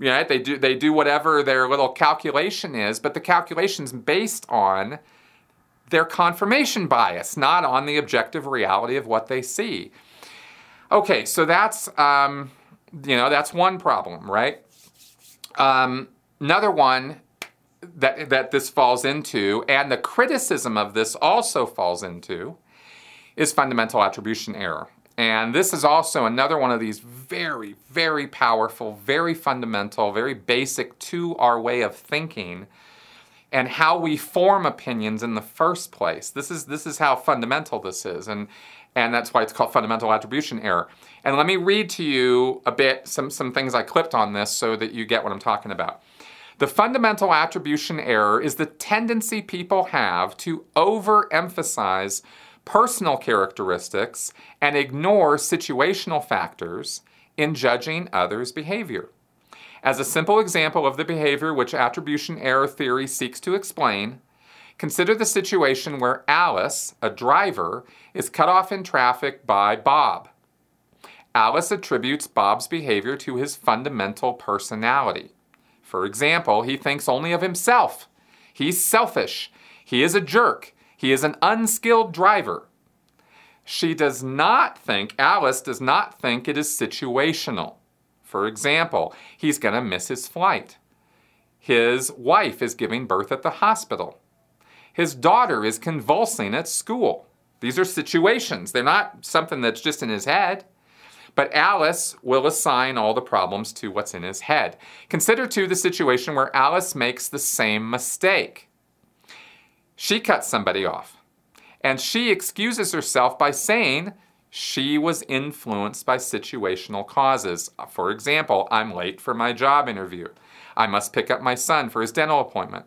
You know, they do whatever their little calculation is, but the calculation's based on their confirmation bias, not on the objective reality of what they see. Okay, so that's one problem, right? Another one that this falls into, and the criticism of this also falls into, is fundamental attribution error. And this is also another one of these very, very powerful, very fundamental, very basic to our way of thinking and how we form opinions in the first place. This is how fundamental this is, and that's why it's called fundamental attribution error. And let me read to you a bit, some things I clipped on this so that you get what I'm talking about. The fundamental attribution error is the tendency people have to overemphasize personal characteristics and ignore situational factors in judging others' behavior. As a simple example of the behavior which attribution error theory seeks to explain, consider the situation where Alice, a driver, is cut off in traffic by Bob. Alice attributes Bob's behavior to his fundamental personality. For example, he thinks only of himself. He's selfish. He is a jerk. He is an unskilled driver. Alice does not think it is situational. For example, he's going to miss his flight. His wife is giving birth at the hospital. His daughter is convulsing at school. These are situations. They're not something that's just in his head. But Alice will assign all the problems to what's in his head. Consider, too, the situation where Alice makes the same mistake. She cuts somebody off, and she excuses herself by saying she was influenced by situational causes. For example, I'm late for my job interview. I must pick up my son for his dental appointment.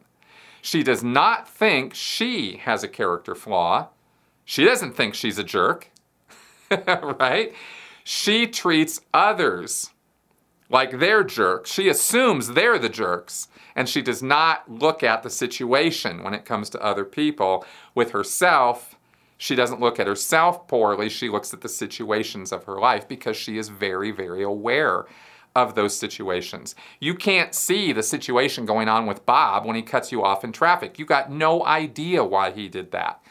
She does not think she has a character flaw. She doesn't think she's a jerk, right? She treats others like they're jerks. She assumes they're the jerks, and she does not look at the situation when it comes to other people. With herself, she doesn't look at herself poorly. She looks at the situations of her life because she is very, very aware of those situations. You can't see the situation going on with Bob when he cuts you off in traffic. You got no idea why he did that.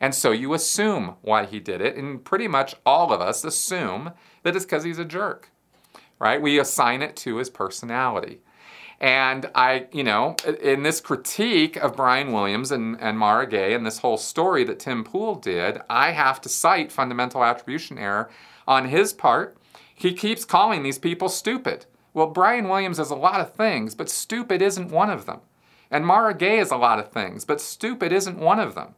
And so you assume why he did it, and pretty much all of us assume that it's because he's a jerk, right? We assign it to his personality. And in this critique of Brian Williams and Mara Gay and this whole story that Tim Pool did, I have to cite fundamental attribution error on his part. He keeps calling these people stupid. Well, Brian Williams is a lot of things, but stupid isn't one of them. And Mara Gay is a lot of things, but stupid isn't one of them.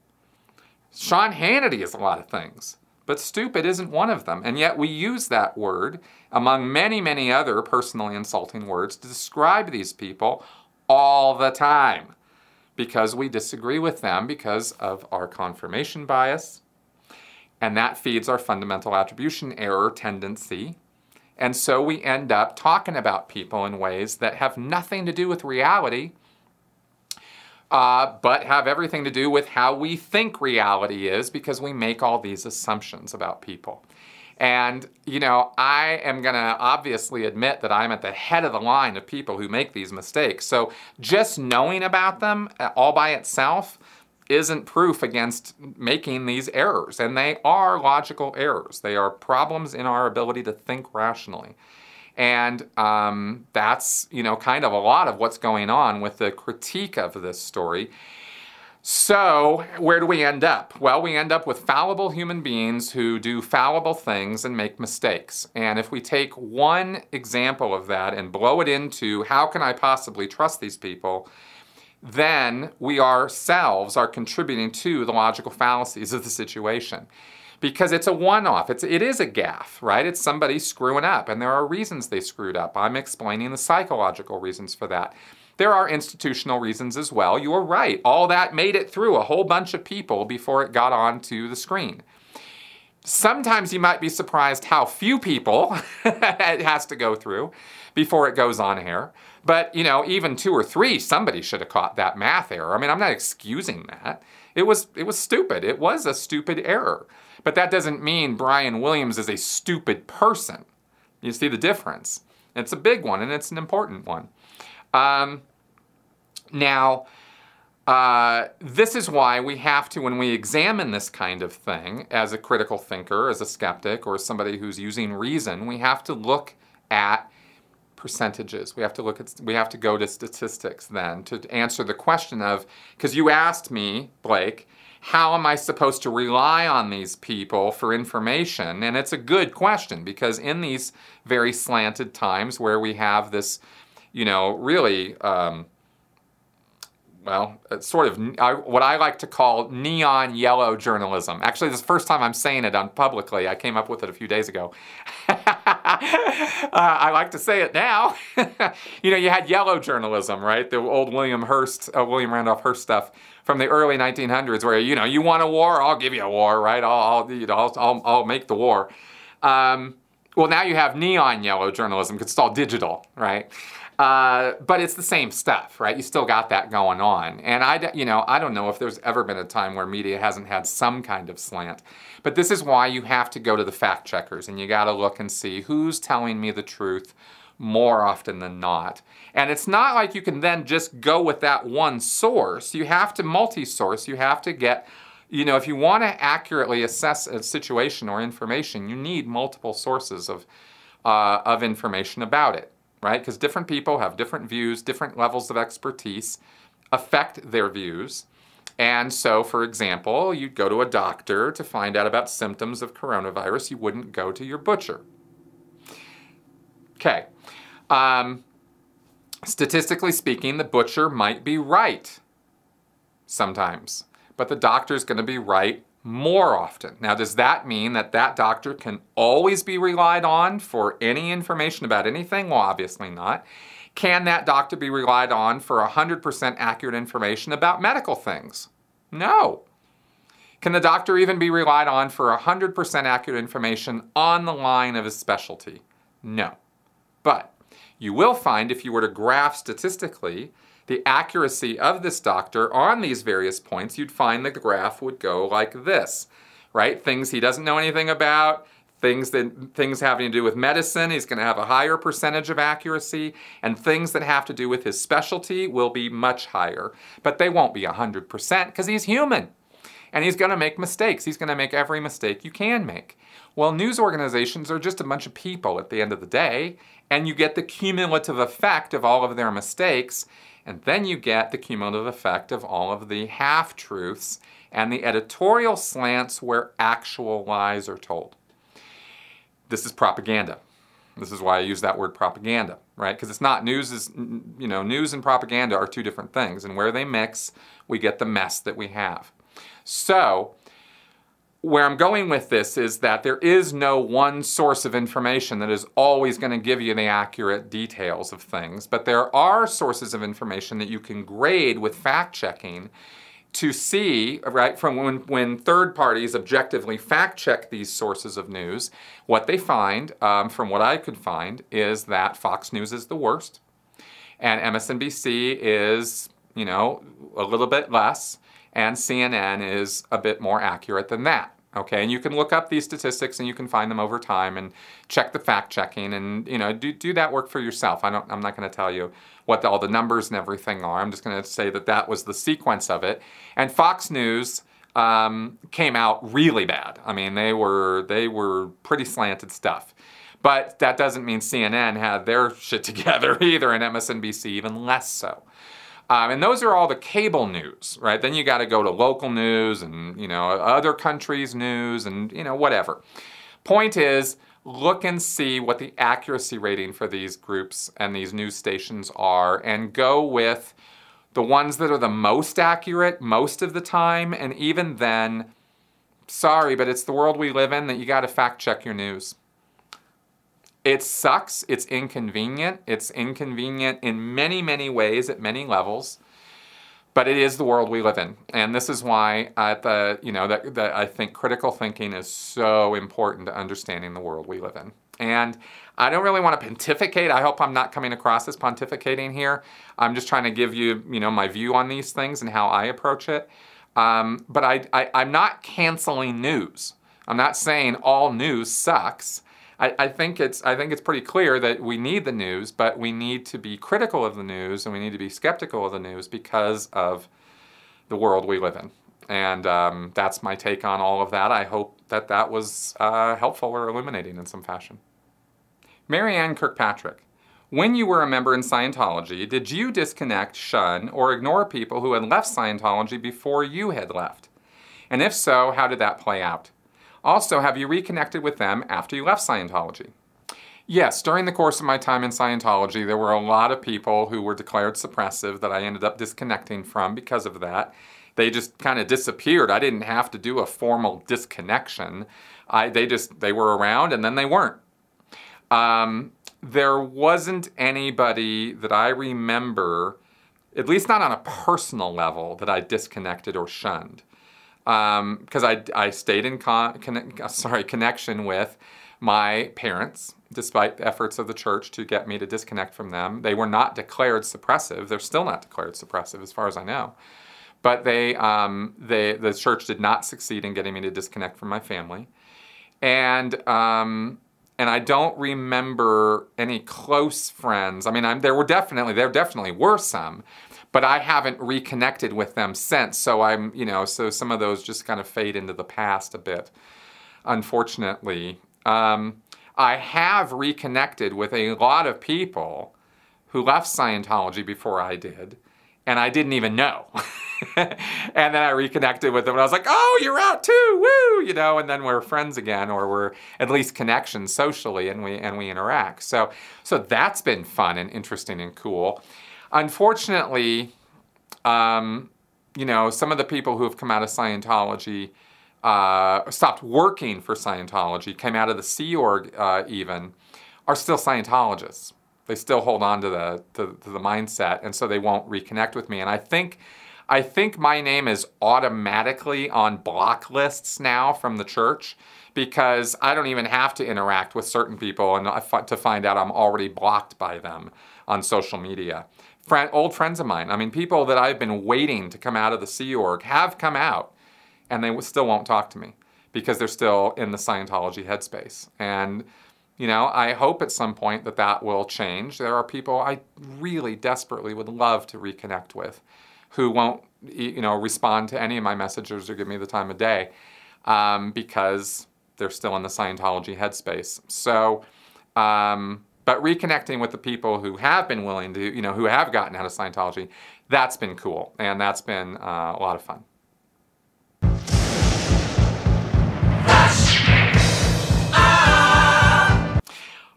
Sean Hannity is a lot of things, but stupid isn't one of them. And yet we use that word, among many, many other personally insulting words, to describe these people all the time because we disagree with them because of our confirmation bias. And that feeds our fundamental attribution error tendency. And so we end up talking about people in ways that have nothing to do with reality, but have everything to do with how we think reality is because we make all these assumptions about people. And, you know, I am going to obviously admit that I'm at the head of the line of people who make these mistakes. So just knowing about them all by itself isn't proof against making these errors. And they are logical errors. They are problems in our ability to think rationally. And that's, you know, kind of a lot of what's going on with the critique of this story. So where do we end up? Well, we end up with fallible human beings who do fallible things and make mistakes. And if we take one example of that and blow it into how can I possibly trust these people, then we ourselves are contributing to the logical fallacies of the situation. Because it's a one-off. It is a gaffe, right? It's somebody screwing up, and there are reasons they screwed up. I'm explaining the psychological reasons for that. There are institutional reasons as well. You are right. All that made it through a whole bunch of people before it got onto the screen. Sometimes you might be surprised how few people it has to go through before it goes on air. But, you know, even 2 or 3, somebody should have caught that math error. I mean, I'm not excusing that. It was stupid. It was a stupid error. But that doesn't mean Brian Williams is a stupid person. You see the difference? It's a big one, and it's an important one. This is why we have to, when we examine this kind of thing, as a critical thinker, as a skeptic, or somebody who's using reason, we have to look at percentages. We have to go to statistics then to answer the question of, because you asked me, Blake, how am I supposed to rely on these people for information? And it's a good question, because in these very slanted times where we have this, you know, really, what I like to call neon yellow journalism. Actually, this is the first time I'm saying it publicly. I came up with it a few days ago. I like to say it now. You know, you had yellow journalism, right? The old William Randolph Hearst stuff from the early 1900s, where, you know, you want a war, I'll give you a war, right? I'll make the war. Well, now you have neon yellow journalism because it's all digital, right? But it's the same stuff, right? You still got that going on. And I don't know if there's ever been a time where media hasn't had some kind of slant. But this is why you have to go to the fact checkers, and you got to look and see who's telling me the truth more often than not. And it's not like you can then just go with that one source. You have to multi-source. You have to get, you know, if you want to accurately assess a situation or information, you need multiple sources of information about it, right? Because different people have different views, different levels of expertise affect their views. And so, for example, you'd go to a doctor to find out about symptoms of coronavirus. You wouldn't go to your butcher. Okay. Statistically speaking, the butcher might be right sometimes, but the doctor's going to be right more often. Now, does that mean that doctor can always be relied on for any information about anything? Well, obviously not. Can that doctor be relied on for 100% accurate information about medical things? No. Can the doctor even be relied on for 100% accurate information on the line of his specialty? No. But you will find, if you were to graph statistically the accuracy of this doctor on these various points, you'd find that the graph would go like this, right? Things he doesn't know anything about, things having to do with medicine, he's going to have a higher percentage of accuracy, and things that have to do with his specialty will be much higher. But they won't be 100% because he's human. And he's going to make mistakes. He's going to make every mistake you can make. Well, news organizations are just a bunch of people at the end of the day, and you get the cumulative effect of all of their mistakes, and then you get the cumulative effect of all of the half-truths and the editorial slants where actual lies are told. This is propaganda. This is why I use that word propaganda, right? Because it's not news is, you know, news and propaganda are two different things, and where they mix, we get the mess that we have. So, where I'm going with this is that there is no one source of information that is always going to give you the accurate details of things, but there are sources of information that you can grade with fact-checking to see, right, from when third parties objectively fact-check these sources of news, what they find, from what I could find, is that Fox News is the worst, and MSNBC is, you know, a little bit less, and CNN is a bit more accurate than that. Okay, and you can look up these statistics and you can find them over time and check the fact-checking and, you know, do that work for yourself. I'm not going to tell you what all the numbers and everything are. I'm just going to say that that was the sequence of it. And Fox News came out really bad. I mean, they were pretty slanted stuff. But that doesn't mean CNN had their shit together either, and MSNBC even less so. And those are all the cable news, right? Then you got to go to local news and, you know, other countries' news and, you know, whatever. Point is, look and see what the accuracy rating for these groups and these news stations are, and go with the ones that are the most accurate most of the time. And even then, sorry, but it's the world we live in that you got to fact check your news. It sucks, it's inconvenient in many, many ways at many levels, but it is the world we live in. And this is why I think critical thinking is so important to understanding the world we live in. And I don't really want to pontificate. I hope I'm not coming across as pontificating here. I'm just trying to give you, you know, my view on these things and how I approach it. But I'm not canceling news. I'm not saying all news sucks. I think it's pretty clear that we need the news, but we need to be critical of the news and we need to be skeptical of the news because of the world we live in. And that's my take on all of that. I hope that that was helpful or illuminating in some fashion. Mary Ann Kirkpatrick, when you were a member in Scientology, did you disconnect, shun, or ignore people who had left Scientology before you had left? And if so, how did that play out? Also, have you reconnected with them after you left Scientology? Yes, during the course of my time in Scientology, there were a lot of people who were declared suppressive that I ended up disconnecting from because of that. They just kind of disappeared. I didn't have to do a formal disconnection. They were around and then they weren't. There wasn't anybody that I remember, at least not on a personal level, that I disconnected or shunned. Because I stayed in connection with my parents, despite the efforts of the church to get me to disconnect from them. They were not declared suppressive. They're still not declared suppressive, as far as I know. But the church did not succeed in getting me to disconnect from my family, and I don't remember any close friends. I mean, there definitely were some. But I haven't reconnected with them since, so so some of those just kind of fade into the past a bit, unfortunately. I have reconnected with a lot of people who left Scientology before I did, and I didn't even know. And then I reconnected with them, and I was like, oh, you're out too, woo, you know, and then we're friends again, or we're at least connections socially, and we interact. So that's been fun and interesting and cool. Unfortunately, some of the people who have come out of Scientology, stopped working for Scientology, came out of the Sea Org even, are still Scientologists. They still hold on to the mindset, and so they won't reconnect with me. And I think my name is automatically on block lists now from the church because I don't even have to interact with certain people and to find out I'm already blocked by them on social media. Old friends of mine, I mean, people that I've been waiting to come out of the Sea Org have come out, and they still won't talk to me because they're still in the Scientology headspace. And, you know, I hope at some point that will change. There are people I really desperately would love to reconnect with who won't, you know, respond to any of my messages or give me the time of day because they're still in the Scientology headspace. So, but reconnecting with the people who have been willing to, you know, who have gotten out of Scientology, that's been cool. And that's been a lot of fun.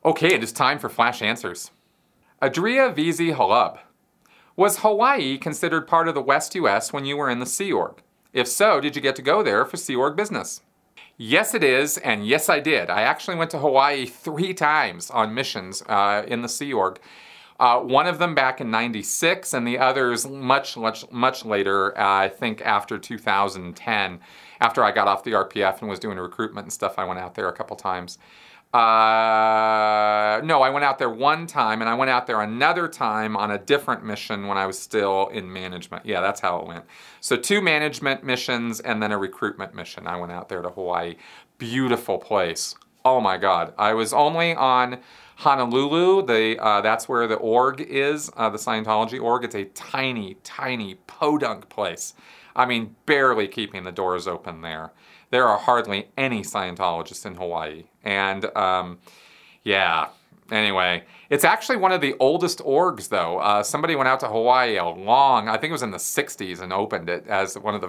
Okay, it is time for Flash Answers. Adria VZ Halub. Was Hawaii considered part of the West U.S. when you were in the Sea Org? If so, did you get to go there for Sea Org business? Yes, it is, and yes, I did. I actually went to Hawaii 3 times on missions in the Sea Org. One of them back in 1996, and the others much later, I think after 2010. after I got off the RPF and was doing recruitment and stuff, I went out there a couple times. No, I went out there one time, and I went out there another time on a different mission when I was still in management. Yeah, that's how it went. So 2 management missions and then a recruitment mission. I went out there to Hawaii. Beautiful place. Oh my God. I was only on Honolulu. That's where the org is, the Scientology org. It's a tiny, tiny podunk place. I mean, barely keeping the doors open there. There are hardly any Scientologists in Hawaii. And, yeah, anyway, it's actually one of the oldest orgs, though. Somebody went out to Hawaii I think it was in the 60s, and opened it as one of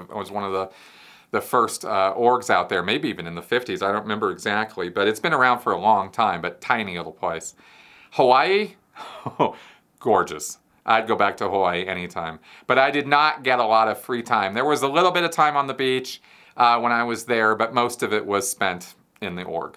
the first orgs out there, maybe even in the 50s. I don't remember exactly, but it's been around for a long time, but tiny little place. Hawaii, gorgeous. I'd go back to Hawaii anytime. But I did not get a lot of free time. There was a little bit of time on the beach when I was there, but most of it was spent in the org.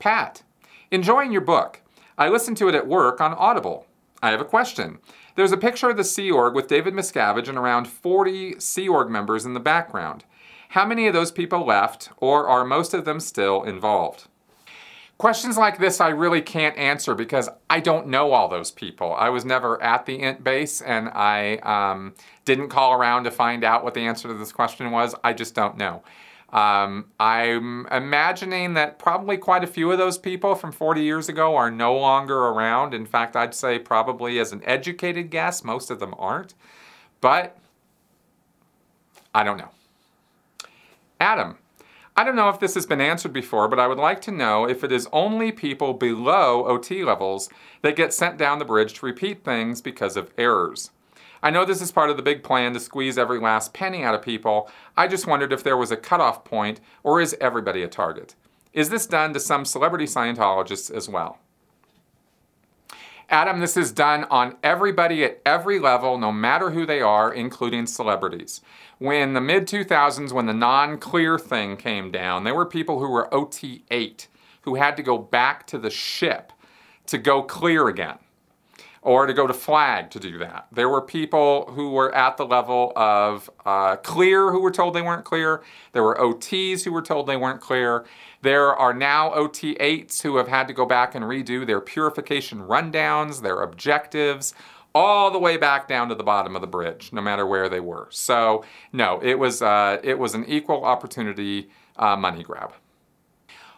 Pat, enjoying your book. I listened to it at work on Audible. I have a question. There's a picture of the Sea Org with David Miscavige and around 40 Sea Org members in the background. How many of those people left, or are most of them still involved? Questions like this I really can't answer because I don't know all those people. I was never at the INT base, and I didn't call around to find out what the answer to this question was. I just don't know. I'm imagining that probably quite a few of those people from 40 years ago are no longer around. In fact, I'd say probably as an educated guess, most of them aren't. But I don't know. Adam, I don't know if this has been answered before, but I would like to know if it is only people below OT levels that get sent down the bridge to repeat things because of errors. I know this is part of the big plan to squeeze every last penny out of people. I just wondered if there was a cutoff point, or is everybody a target? Is this done to some celebrity Scientologists as well? Adam, this is done on everybody at every level, no matter who they are, including celebrities. When the mid-2000s, when the non-clear thing came down, there were people who were OT8 who had to go back to the ship to go clear again, or to go to flag to do that. There were people who were at the level of clear who were told they weren't clear. There were OTs who were told they weren't clear. There are now OT8s who have had to go back and redo their purification rundowns, their objectives, all the way back down to the bottom of the bridge, no matter where they were. So no, it was an equal opportunity money grab.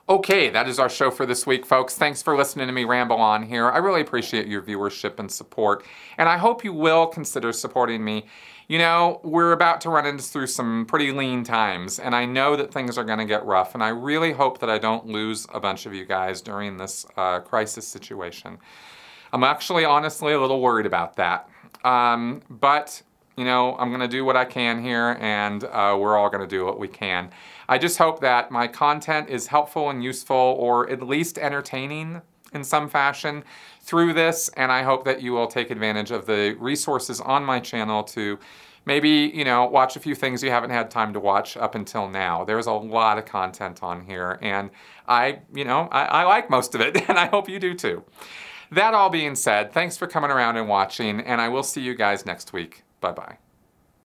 Okay, that is our show for this week, folks. Thanks for listening to me ramble on here. I really appreciate your viewership and support, and I hope you will consider supporting me. You know, we're about to run through some pretty lean times, and I know that things are going to get rough, and I really hope that I don't lose a bunch of you guys during this crisis situation. I'm actually, honestly, a little worried about that, but you know, I'm going to do what I can here, and we're all going to do what we can. I just hope that my content is helpful and useful, or at least entertaining in some fashion through this, and I hope that you will take advantage of the resources on my channel to maybe, you know, watch a few things you haven't had time to watch up until now. There's a lot of content on here, and I like most of it, and I hope you do too. That all being said, thanks for coming around and watching, and I will see you guys next week. Bye-bye.